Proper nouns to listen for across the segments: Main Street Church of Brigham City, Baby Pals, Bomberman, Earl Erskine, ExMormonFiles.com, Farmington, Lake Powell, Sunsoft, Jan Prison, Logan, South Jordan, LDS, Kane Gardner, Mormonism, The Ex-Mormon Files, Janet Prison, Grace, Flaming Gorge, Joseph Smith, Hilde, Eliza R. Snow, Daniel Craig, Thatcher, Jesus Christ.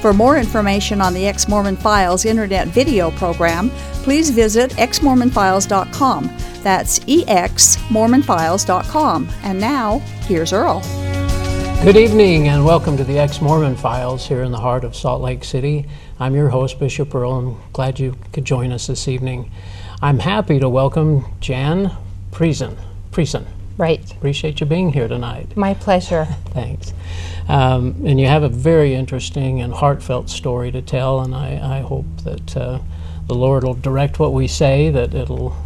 For more information on the Ex-Mormon Files internet video program, please visit ExMormonFiles.com. That's ExMormonFiles.com. And now, here's Earl. Good evening and welcome to the Ex-Mormon Files here in the heart of Salt Lake City. I'm your host, Bishop Earl, and I'm glad you could join us this evening. I'm happy to welcome Jan Prison. Right. Appreciate you being here tonight. My pleasure. Thanks. And you have a very interesting and heartfelt story to tell, and I hope that the Lord will direct what we say, that it'll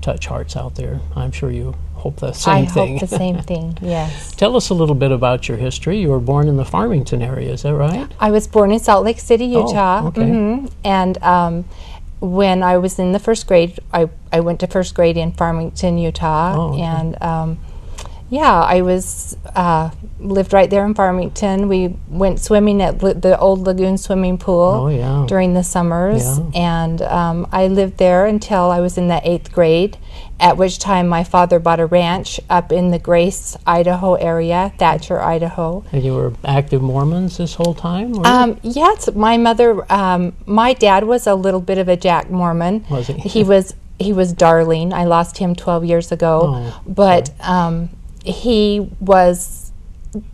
touch hearts out there. I'm sure you hope the same thing. I hope the same thing, yes. Tell us a little bit about your history. You were born in the Farmington area, is that right? I was born in Salt Lake City, Utah. Oh, okay. Mm-hmm. And when I was in the first grade, I went to first grade in Farmington, Utah. Oh, okay. And I was lived right there in Farmington. We went swimming at the old lagoon swimming pool during the summers. Yeah. And I lived there until I was in the 8th grade, at which time my father bought a ranch up in the Grace, Idaho area, Thatcher, Idaho. And you were active Mormons this whole time? Yes. My mother, my dad was a little bit of a Jack Mormon. Was he? He was darling. I lost him 12 years ago. Oh, but he was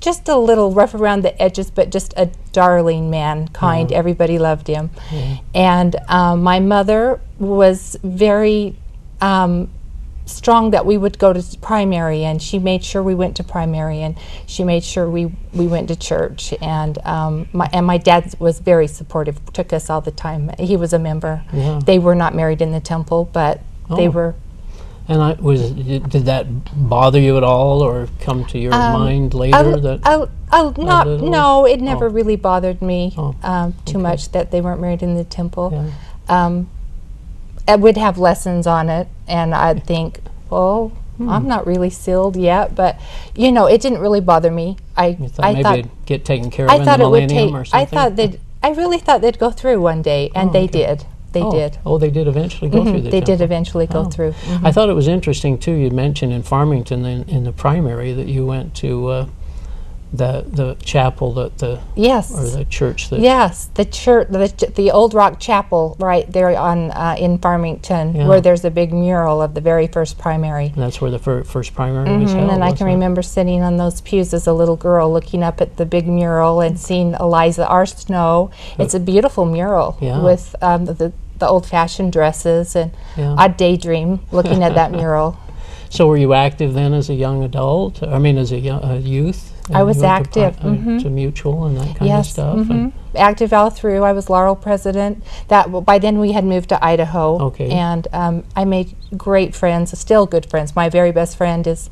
just a little rough around the edges, but just a darling man, kind. Mm-hmm. Everybody loved him. Mm-hmm. And my mother was very strong that we would go to primary, and she made sure we went to primary, and she made sure we went to church. And my dad was very supportive, took us all the time. He was a member. Yeah. They were not married in the temple, but they were. And did that bother you at all, or come to your mind later? No, it never really bothered me too much that they weren't married in the temple. Yeah. I would have lessons on it, and I'd think, I'm not really sealed yet, but it didn't really bother me. I thought it'd get taken care of in the millennium or something. I really thought they'd go through one day, and they did. They did. Oh, they did eventually go through the temple. They did eventually go through. Mm-hmm. I thought it was interesting, too, you mentioned in Farmington in the primary that you went to the chapel that the Old Rock Chapel right there on in Farmington, where there's a big mural of the very first primary. And that's where the first primary was held. And I can remember sitting on those pews as a little girl, looking up at the big mural and seeing Eliza R. Snow. It's a beautiful mural with the old-fashioned dresses, and I daydream looking at that mural. So were you active then as a young adult? I mean, as a youth? I was active. To mutual and that kind of stuff. Mm-hmm. And active all through. I was Laurel president. By then we had moved to Idaho. Okay. And I made great friends, still good friends. My very best friend is,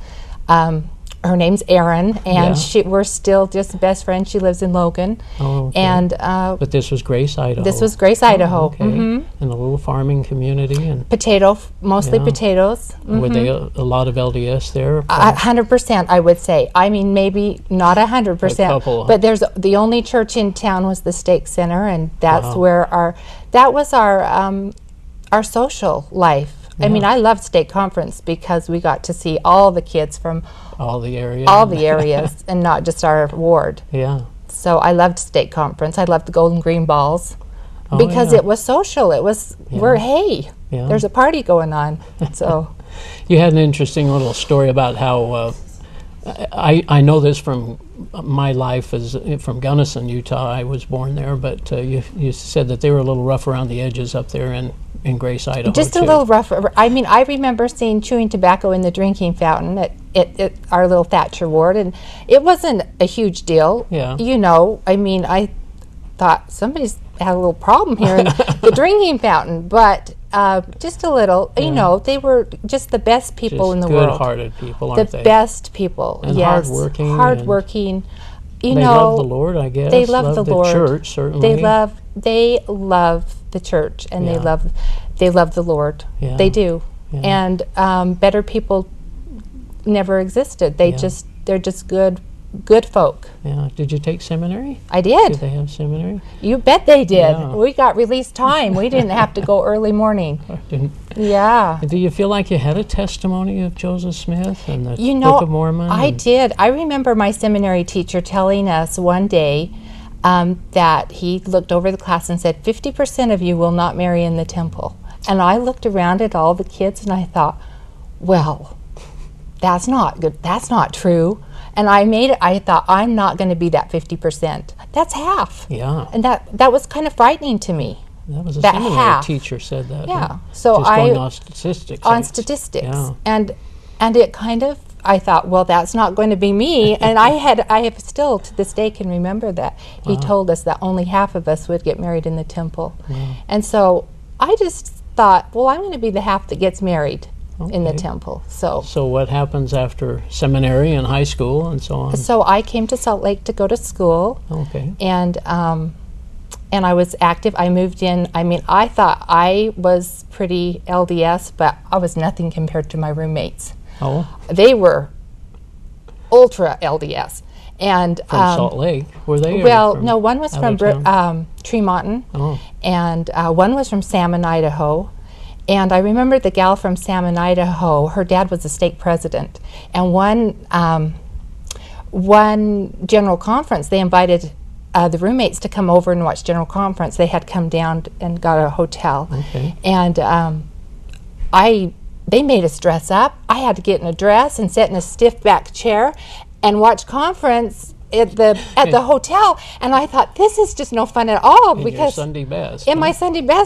her name's Erin, and we're still just best friends. She lives in Logan. Oh, okay. And but this was Grace, Idaho. This was Grace, Idaho. Okay. Mm-hmm. In a little farming community and mostly potatoes. Mm-hmm. Were they a lot of LDS there? 100%, I would say. I mean, maybe not 100%, but there's the only church in town was the Stake Center, and that's where our social life. Yeah. I mean, I loved state conference because we got to see all the kids from all the areas, and not just our ward. Yeah. So I loved state conference. I loved the Golden Green Balls because it was social. It was there's a party going on. So you had an interesting little story about how I know this from my life is from Gunnison, Utah. I was born there, but you said that they were a little rough around the edges up there in Grace, Idaho. Just a little rough. I mean, I remember seeing chewing tobacco in the drinking fountain at our little Thatcher ward, and it wasn't a huge deal. Yeah. I mean, I thought somebody's had a little problem here in the drinking fountain, but just a little. Yeah. They were just the best people in the world. Good-hearted people, aren't they? The best people. And hardworking. Hardworking. They love the Lord, I guess. They love the Lord. Church, certainly. They love the church, and they love the Lord. Yeah. They do. yeah. And better people never existed. They yeah. just, they're just good folk. Yeah. Did you take seminary? I did. Did they have seminary? You bet they did. Yeah. We got release time. We didn't have to go early morning. Didn't. Yeah. Do you feel like you had a testimony of Joseph Smith and the Book of Mormon? I did. I remember my seminary teacher telling us one day that he looked over the class and said, 50% of you will not marry in the temple. And I looked around at all the kids and I thought, well, that's not good. That's not true. And I made it, I thought, I'm not going to be that 50%. That's half. Yeah. And that was kind of frightening to me. That was a seminary teacher said that. Yeah. Huh? So just going on statistics. On statistics. Yeah. And it kind of, I thought, well, that's not going to be me. And I have still to this day can remember that. Wow. He told us that only half of us would get married in the temple. Wow. And so I just thought, well, I'm going to be the half that gets married. Okay. In the temple. So what happens after seminary and high school and so on? So I came to Salt Lake to go to school. Okay. And I was active. I moved in. I mean, I thought I was pretty LDS, but I was nothing compared to my roommates. Oh. They were ultra LDS. And from Salt Lake, were they? Well, no, one was from Tremonton, oh. and one was from Salmon, Idaho. And I remember the gal from Salmon, Idaho, her dad was a state president. And one general conference, they invited the roommates to come over and watch general conference. They had come down and got a hotel. Okay. And they made us dress up. I had to get in a dress and sit in a stiff back chair and watch conference at the hotel, and I thought, this is just no fun at all. My Sunday best,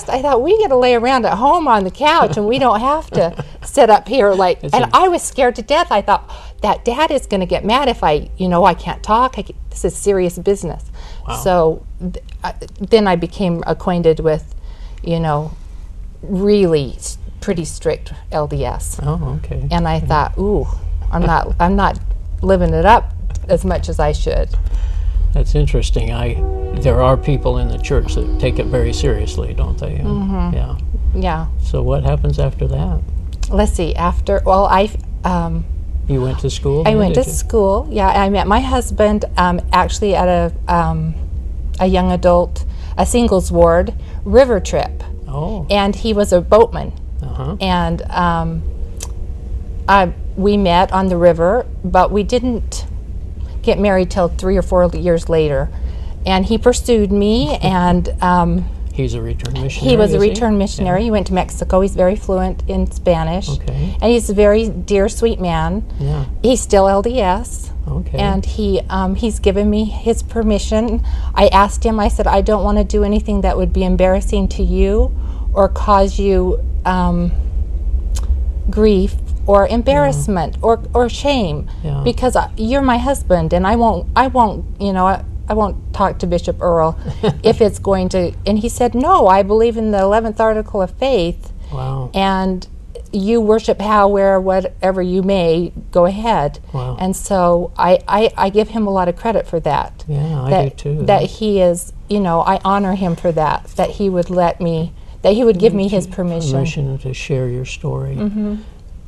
I thought, we get to lay around at home on the couch and we don't have to sit up here like. It's I was scared to death. I thought that dad is going to get mad if I can't talk. This is serious business. Wow. So then I became acquainted with, really pretty strict LDS. Oh, okay. And I thought, ooh, I'm not living it up as much as I should. That's interesting. There are people in the church that take it very seriously, don't they? Mm-hmm. Yeah. Yeah. So what happens after that? Let's see. You went to school? I went to school. Yeah, I met my husband actually at a young adult, a singles ward river trip. Oh. And he was a boatman. Uh-huh. And we met on the river, but we didn't get married till 3 or 4 years later, and he pursued me. And he's a return missionary. He was a return missionary. Yeah. He went to Mexico. He's very fluent in Spanish. Okay. And he's a very dear, sweet man. Yeah. He's still LDS. Okay. And he's given me his permission. I asked him. I said, I don't want to do anything that would be embarrassing to you, or cause you grief. Or embarrassment, yeah. or shame, yeah. because you're my husband, and I won't talk to Bishop Earl if it's going to. And he said, no, I believe in the 11th article of faith. Wow. And you worship how, where, whatever you may, go ahead. Wow. And so I give him a lot of credit for that. Yeah, I do too. That he is, I honor him for that. That he would let me. That he would give me his permission. Permission to share your story. Mm-hmm.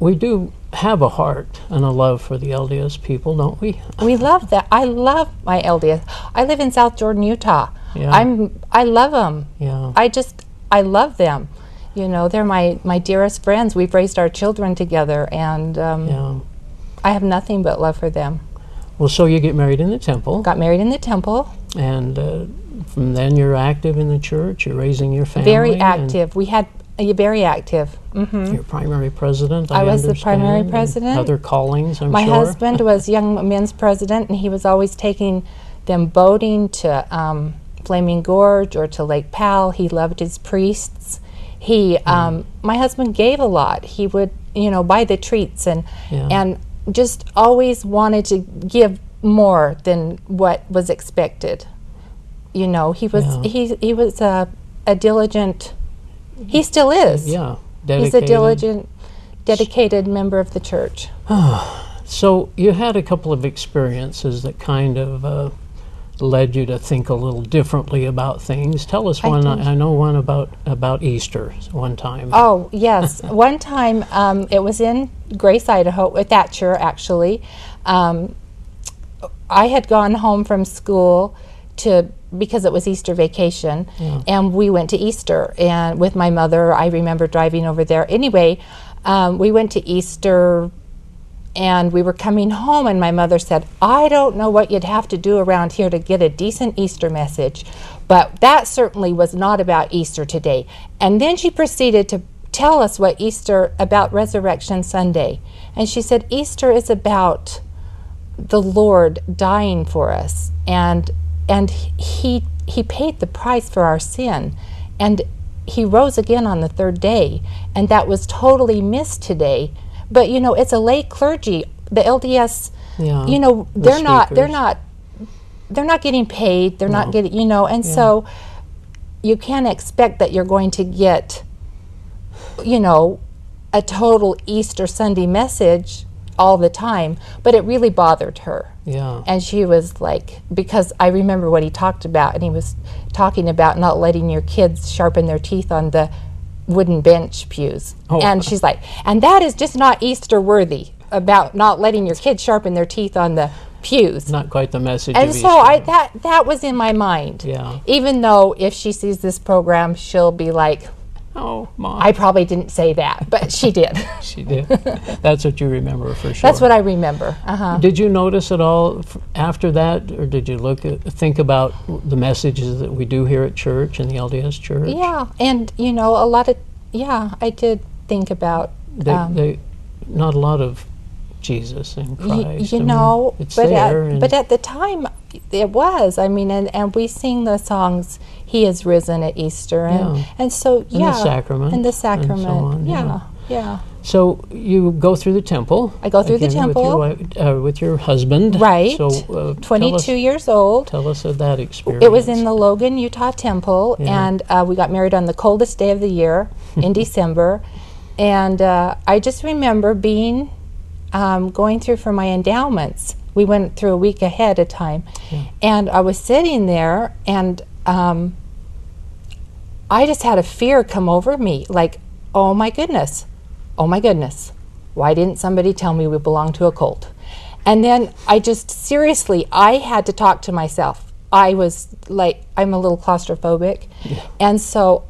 We do have a heart and a love for the LDS people, don't we? We love that. I love my LDS. I live in South Jordan, Utah. Yeah. I love them. Yeah. I love them. They're my dearest friends. We've raised our children together, and I have nothing but love for them. Well, so you get married in the temple. Got married in the temple. And from then you're active in the church. You're raising your family. Very active. We had... You're very active. Mm-hmm. Your primary president, I was the primary president. Other callings, I'm sure. My husband was young men's president, and he was always taking them boating to Flaming Gorge or to Lake Powell. He loved his priests. My husband gave a lot. He would, buy the treats and just always wanted to give more than what was expected. He was he was a diligent. He still is. Yeah, dedicated. He's a dedicated member of the church. So you had a couple of experiences that kind of led you to think a little differently about things. Tell us one. I know one about Easter one time. Oh, yes. One time it was in Grace, Idaho, with Thatcher, actually. I had gone home from school because it was Easter vacation, and we went to Easter and with my mother. I remember driving over there. Anyway, we went to Easter, and we were coming home, and my mother said, "I don't know what you'd have to do around here to get a decent Easter message, but that certainly was not about Easter today." And then she proceeded to tell us about Resurrection Sunday. And she said, "Easter is about the Lord dying for us, and he paid the price for our sin, and he rose again on the third day, and that was totally missed today." But you know, it's a lay clergy. The LDS, you know, they're not getting paid. They're not getting, you know, and so you can't expect that you're going to get, you know, a total Easter Sunday message all the time. But it really bothered her. Yeah. And she was like, because I remember what he talked about, and he was talking about not letting your kids sharpen their teeth on the wooden bench pews. And she's like, "And that is just not Easter worthy, about not letting your kids sharpen their teeth on the pews." Not quite the message of Easter. And so that was in my mind. Yeah. Even though if she sees this program, she'll be like, "Oh, Mom, I probably didn't say that," but she did. She did. That's what you remember for sure. That's what I remember. Uh-huh. Did you notice at all after that, or did you think about the messages that we do here at church and the LDS church? Yeah, and you know, I did think about. Not a lot of Jesus and Christ. You know, it's there. But at the time, it was. I mean, and we sing the songs. He is risen at Easter, and so and the sacrament, and so on, yeah. So you go through the temple. I go through the temple with your husband, right? So 22 years old. Tell us of that experience. It was in the Logan, Utah temple, and we got married on the coldest day of the year in December, and I just remember going through for my endowments. We went through a week ahead of time, and I was sitting there and. I just had a fear come over me, like, oh my goodness, why didn't somebody tell me we belonged to a cult? And then I had to talk to myself. I was like, I'm a little claustrophobic, and so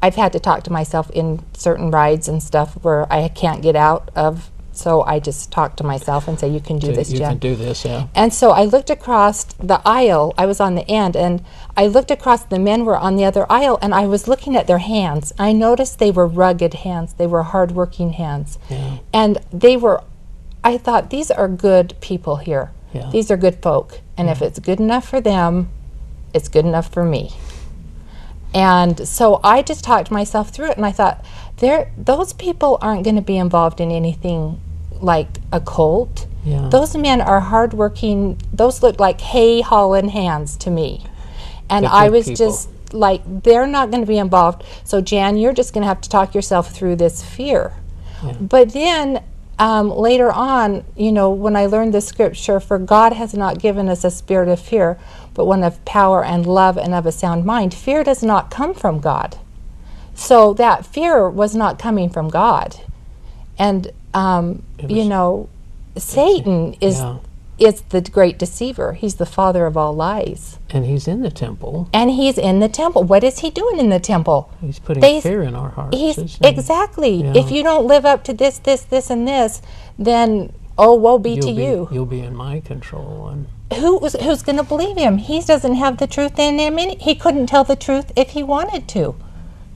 I've had to talk to myself in certain rides and stuff where I can't get out of, so I just talk to myself and say, "You can do this, Jen. You can do this, yeah." And so I looked across the aisle. I was on the end, and I looked across. The men were on the other aisle, and I was looking at their hands. I noticed they were rugged hands. They were hardworking hands. Yeah. And they were, I thought, these are good people here. Yeah. These are good folk. And if it's good enough for them, it's good enough for me. And so I just talked myself through it, and I thought, those people aren't going to be involved in anything like a cult. Yeah. Those men are hardworking. Those look like hay hauling hands to me. And I was just like, they're not going to be involved. So, Jan, you're just going to have to talk yourself through this fear. Yeah. But then later on, you know, when I learned the scripture, "For God has not given us a spirit of fear, but one of power and love and of a sound mind," fear does not come from God. So that fear was not coming from God. And you know, Satan is the great deceiver. He's the father of all lies. And he's in the temple. What is he doing in the temple? He's putting fear in our hearts. Exactly. Yeah. If you don't live up to this, this, this, and this, then woe be to you. You'll be in my control. And who's going to believe him? He doesn't have the truth in him. He couldn't tell the truth if he wanted to.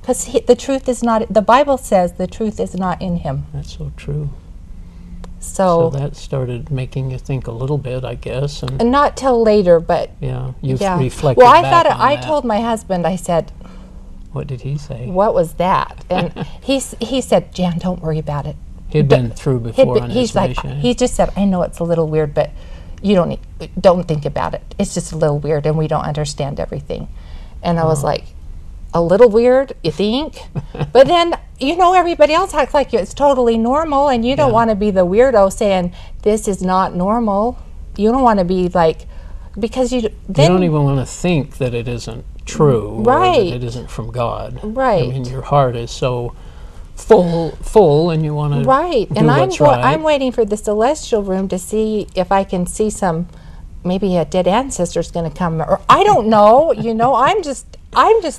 Because the truth is not, the Bible says the truth is not in him. That's so true. So that started making you think a little bit, I guess. And not till later, but. Yeah, you've reflected back on that. Well, I told my husband, I said. What did he say? What was that? And he said, "Jan, don't worry about it." He'd been through before on his mission. He just said, "I know it's a little weird, but you don't think about it. It's just a little weird, and we don't understand everything." And I was like, a little weird, you think? But then, you know, everybody else acts like it's totally normal, and you don't want to be the weirdo saying, "This is not normal." You don't want to be like, because you don't even want to think that it isn't true, right? Or that it isn't from God, right? I mean, your heart is so full, and you want to right. Do and what's I'm right. I'm waiting for the celestial room to see if I can see some. Maybe a dead ancestor's going to come, or I don't know. You know, I'm just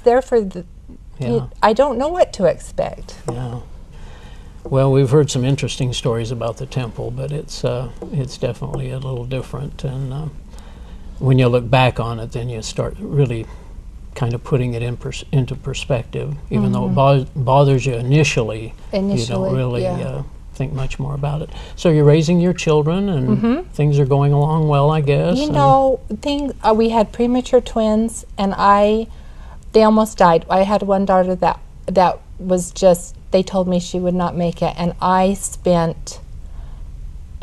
there for the. Yeah. I don't know what to expect. Yeah. Well, we've heard some interesting stories about the temple, but it's definitely a little different. And when you look back on it, then you start really kind of putting it into perspective. Even mm-hmm. though it bothers you initially, you don't really think much more about it. So you're raising your children, and mm-hmm. things are going along well, I guess. You know, we had premature twins, and they almost died. I had one daughter that was just. They told me she would not make it, and I spent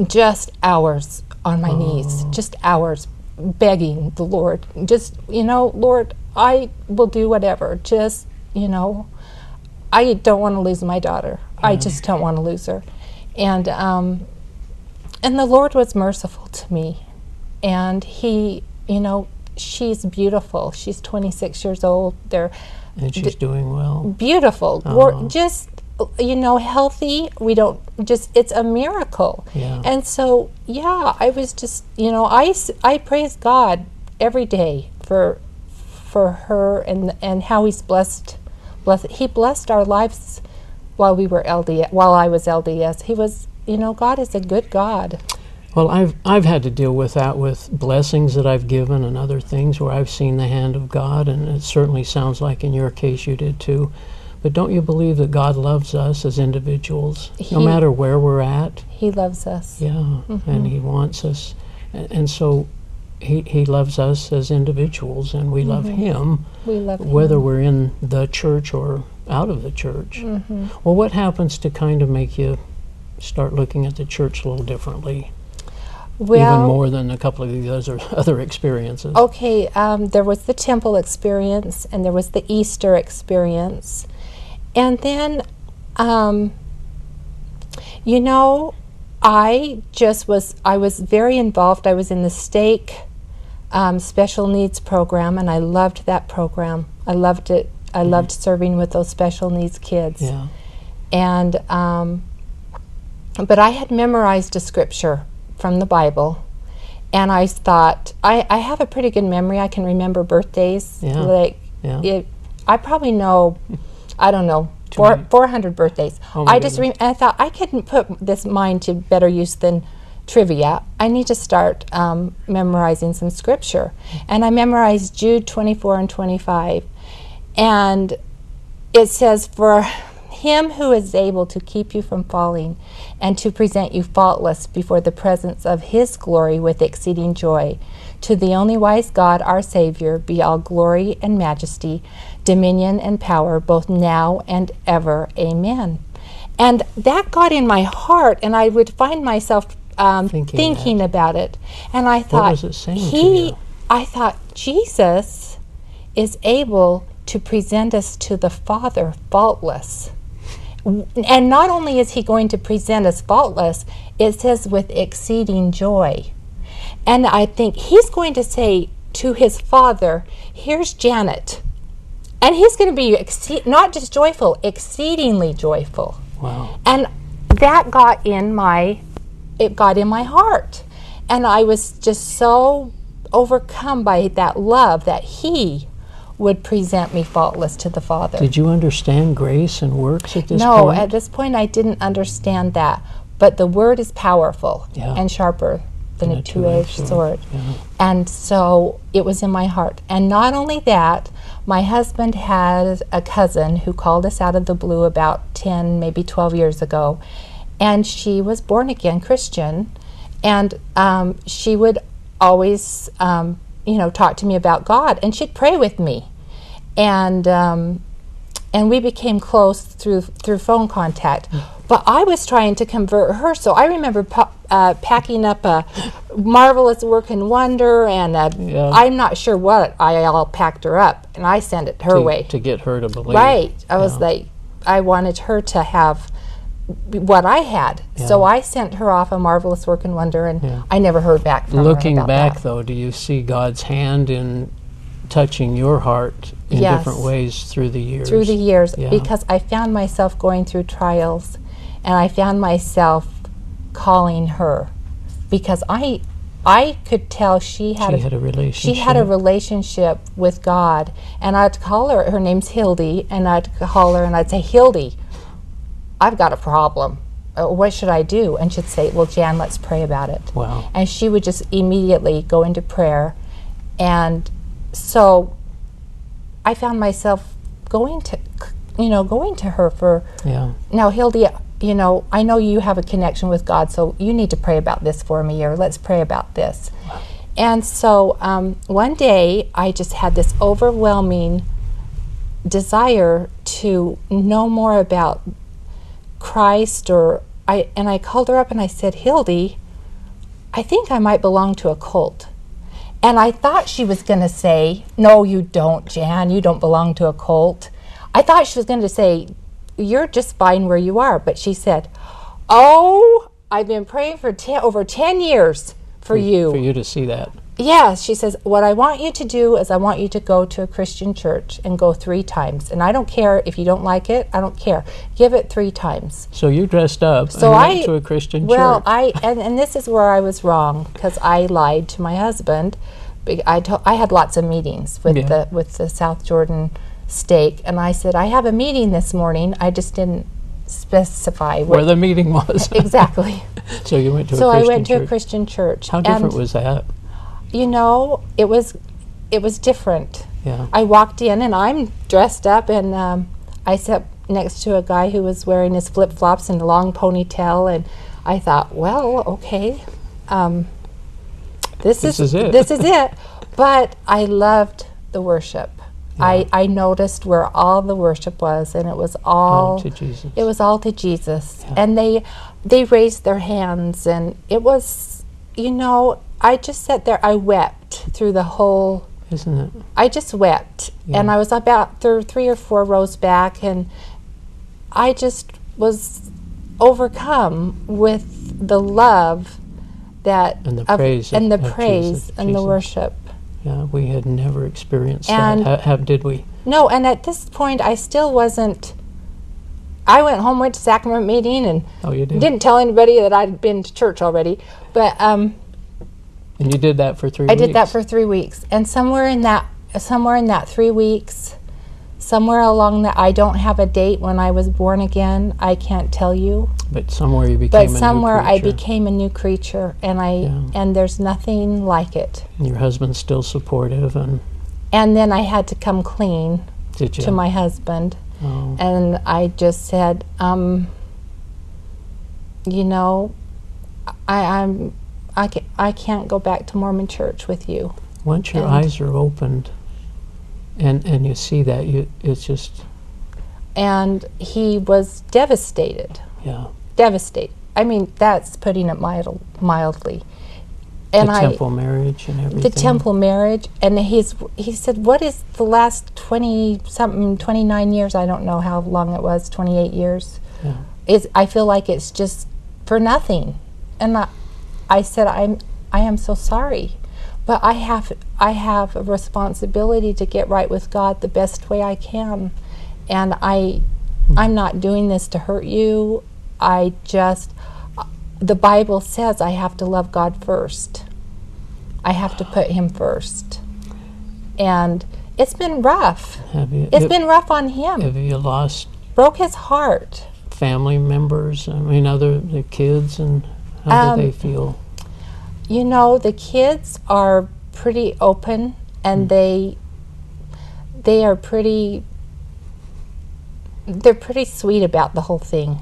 just hours on my knees, just hours begging the Lord, just, you know, Lord, I will do whatever, just, you know, I don't want to lose my daughter. Mm. I just don't want to lose her. And the Lord was merciful to me, and he, you know, she's beautiful. She's 26 years old. And she's doing well. Beautiful. We're just, you know, healthy. We don't just, it's a miracle. Yeah. And so, yeah, I was just, you know, I praise God every day for her and how he's blessed our lives while we were LDS, while I was LDS. He was, you know, God is a good God. Well, I've had to deal with that, with blessings that I've given and other things where I've seen the hand of God, and it certainly sounds like in your case you did too. But don't you believe that God loves us as individuals, no matter where we're at? He loves us. Yeah, mm-hmm. and he wants us. And so he loves us as individuals, and we mm-hmm. love him, whether we're in the church or out of the church. Mm-hmm. Well, what happens to kind of make you start looking at the church a little differently? Well, even more than a couple of these other experiences. Okay, there was the temple experience, and there was the Easter experience. And then, you know, I was very involved. I was in the stake special needs program, and I loved that program. I loved it. I mm-hmm. loved serving with those special needs kids. Yeah. And, but I had memorized a scripture from the Bible, and I thought, I have a pretty good memory. I can remember birthdays. Yeah. I probably know, I don't know, 400 birthdays. Oh, I thought I couldn't put this mind to better use than trivia. I need to start memorizing some scripture. And I memorized Jude 24 and 25. And it says, for him who is able to keep you from falling and to present you faultless before the presence of his glory with exceeding joy. To the only wise God, our Savior, be all glory and majesty, dominion and power, both now and ever. Amen. And that got in my heart, and I would find myself thinking about it. And I thought, what was it saying to you? I thought, Jesus is able to present us to the Father faultless. And not only is he going to present us faultless, it says with exceeding joy. And I think he's going to say to his Father, here's Janet. And he's going to be not just joyful, exceedingly joyful. Wow. And that got in my heart. And I was just so overcome by that love that he would present me faultless to the Father. Did you understand grace and works at this point? No, at this point I didn't understand that. But the word is powerful and sharper than a two-edged sword. Yeah. And so it was in my heart. And not only that, my husband had a cousin who called us out of the blue about 10, maybe 12 years ago. And she was born again Christian. And she would always talk to me about God, and she'd pray with me, and we became close through phone contact. But I was trying to convert her, so I remember packing up a marvelous work and wonder, and I'm not sure what I all packed her up, and I sent it her way to get her to believe. Right, I was like, I wanted her to have what I had. Yeah. So I sent her off a marvelous work and wonder, and yeah. I never heard back from her. Looking back, though, do you see God's hand in touching your heart in different ways through the years? Through the years, because I found myself going through trials, and I found myself calling her, because I could tell she had a relationship. She had a relationship with God, and I'd call her. Her name's Hilde, and I'd call her and I'd say, "Hilde, I've got a problem. What should I do?" And she'd say, "Well, Jan, let's pray about it." Wow. And she would just immediately go into prayer, and so I found myself going to her for. Yeah. Now, Hilde, you know, I know you have a connection with God, so you need to pray about this for me, or let's pray about this. And so one day I just had this overwhelming desire to know more about Christ, and I called her up and I said, "Hilde, I think I might belong to a cult." And I thought she was going to say, "No, you don't, Jan, you don't belong to a cult." I thought she was going to say, "You're just fine where you are." But she said, "Oh, I've been praying for over 10 years for you. For you to see that." Yes, she says, "What I want you to do is I want you to go to a Christian church and go 3 times. And I don't care if you don't like it. I don't care. Give it 3 times. So you dressed up and went to a Christian church. And this is where I was wrong, because I lied to my husband. I had lots of meetings with the South Jordan stake, and I said, "I have a meeting this morning." I just didn't specify where the meeting was. Exactly. So you went to a Christian church. So I went to a Christian church. How different was that? You know, it was different. Yeah. I walked in and I'm dressed up, and I sat next to a guy who was wearing his flip-flops and a long ponytail, and I thought, well, okay, this is it. This is it. But I loved the worship. Yeah. I noticed where all the worship was, and it was all to Jesus. It was all to Jesus. Yeah. And they raised their hands, and it was, you know, I just sat there. I wept through the whole. Isn't it? I just wept, and I was about 3 or 4 rows back, and I just was overcome with the love and the praise of Jesus. The worship. Yeah, we had never experienced that. How did we? No, and at this point, I still wasn't. I went home, went to sacrament meeting, and didn't tell anybody that I'd been to church already. But and you did that for 3 weeks. I did that for 3 weeks, and somewhere in that 3 weeks, somewhere along that, I don't have a date when I was born again. I can't tell you. But somewhere you became. But somewhere a new creature. I became a new creature, and there's nothing like it. And your husband's still supportive, and then I had to come clean. Did you? To my husband, and I just said, you know, I can't go back to Mormon church with you. Once your eyes are opened. And you see that, it's just... And he was devastated. Yeah. Devastated. I mean, that's putting it mildly. And the temple marriage and everything. The temple marriage. And he said, "What is the last 20-something, 29 years, I don't know how long it was, 28 years. Yeah. I feel like it's just for nothing." And I said, "I am so sorry. But I have a responsibility to get right with God the best way I can, and I'm not doing this to hurt you. I just, the Bible says I have to love God first. I have to put Him first." And it's been rough. It's been rough on him. Have you lost? Broke his heart. Family members. I mean, the kids, and how do they feel? You know, the kids are pretty open, and they're pretty sweet about the whole thing.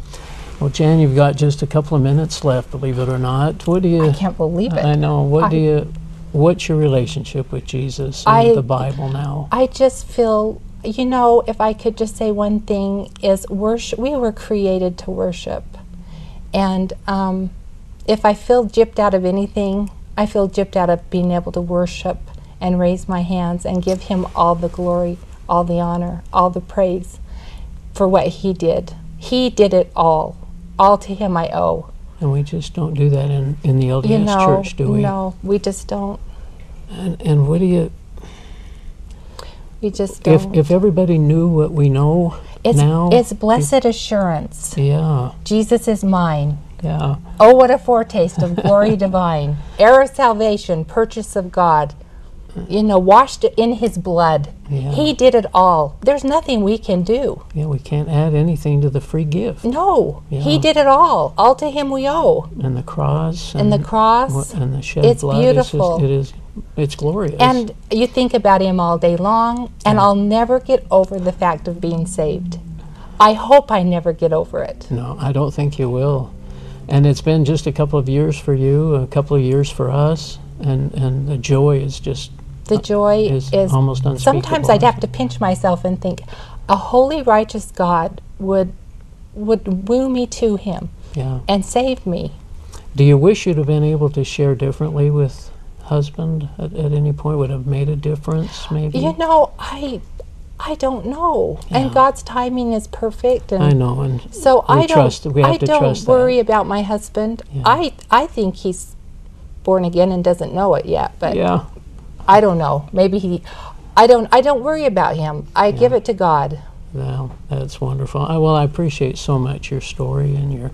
Well, Jan, you've got just a couple of minutes left, believe it or not. I can't believe it. I know. What's your relationship with Jesus and the Bible now? I just feel, you know, if I could just say one thing, is worship. We were created to worship, and if I feel gypped out of anything, I feel gypped out of being able to worship and raise my hands and give Him all the glory, all the honor, all the praise for what He did. He did it all. all to Him I owe. And we just don't do that in the LDS church, do we? No, we just don't. And what do you... We just don't. If everybody knew what we know now... It's blessed assurance. Yeah. Jesus is mine. Yeah. Oh, what a foretaste of glory divine. Heir of salvation, purchase of God. You know, washed in His blood. Yeah. He did it all. There's nothing we can do. Yeah, we can't add anything to the free gift. No. Yeah. He did it all. All to Him we owe. And the cross. And the cross. And the shed blood. It's beautiful. It's glorious. And you think about Him all day long, and I'll never get over the fact of being saved. I hope I never get over it. No, I don't think you will. And it's been just a couple of years for you, a couple of years for us, and the joy is just... The joy is almost unspeakable. Sometimes I'd have to pinch myself and think, a holy, righteous God would woo me to Him and save me. Do you wish you'd have been able to share differently with husband at any point? Would have made a difference, maybe? You know, I don't know. Yeah. And God's timing is perfect. And I know. And so I don't worry about my husband. Yeah. I think he's born again and doesn't know it yet. But I don't know. Maybe he... I don't worry about him. I give it to God. Well, that's wonderful. I appreciate so much your story and your...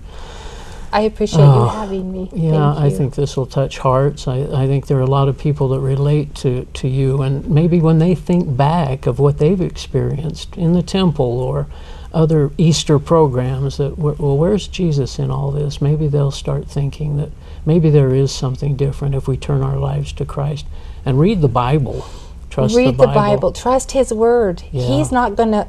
I appreciate you having me. Yeah, I think this will touch hearts. I think there are a lot of people that relate to you, and maybe when they think back of what they've experienced in the temple or other Easter programs, that, well, where's Jesus in all this? Maybe they'll start thinking that maybe there is something different if we turn our lives to Christ and read the Bible. Read the Bible. Trust His Word. Yeah.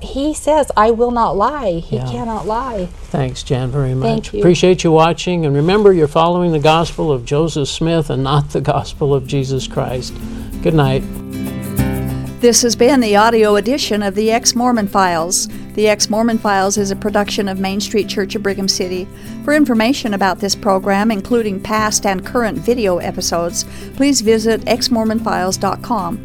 He says, I will not lie. He cannot lie. Thanks, Jan, very much. Thank you. Appreciate you watching. And remember, you're following the gospel of Joseph Smith and not the gospel of Jesus Christ. Good night. This has been the audio edition of The Ex-Mormon Files. The Ex-Mormon Files is a production of Main Street Church of Brigham City. For information about this program, including past and current video episodes, please visit ExMormonFiles.com.